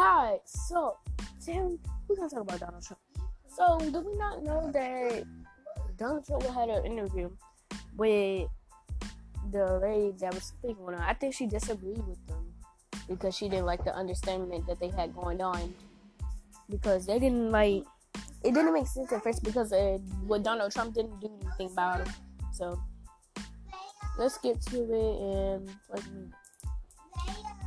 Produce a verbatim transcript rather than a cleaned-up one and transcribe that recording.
Hi, so, Sam, we're going to talk about Donald Trump. So, do we not know that Donald Trump had an interview with the lady that was speaking on her? I think she disagreed with them because she didn't like the understanding that they had going on. Because they didn't like, it didn't make sense at first because it, what Donald Trump didn't do anything about it. So, let's get to it and let's move.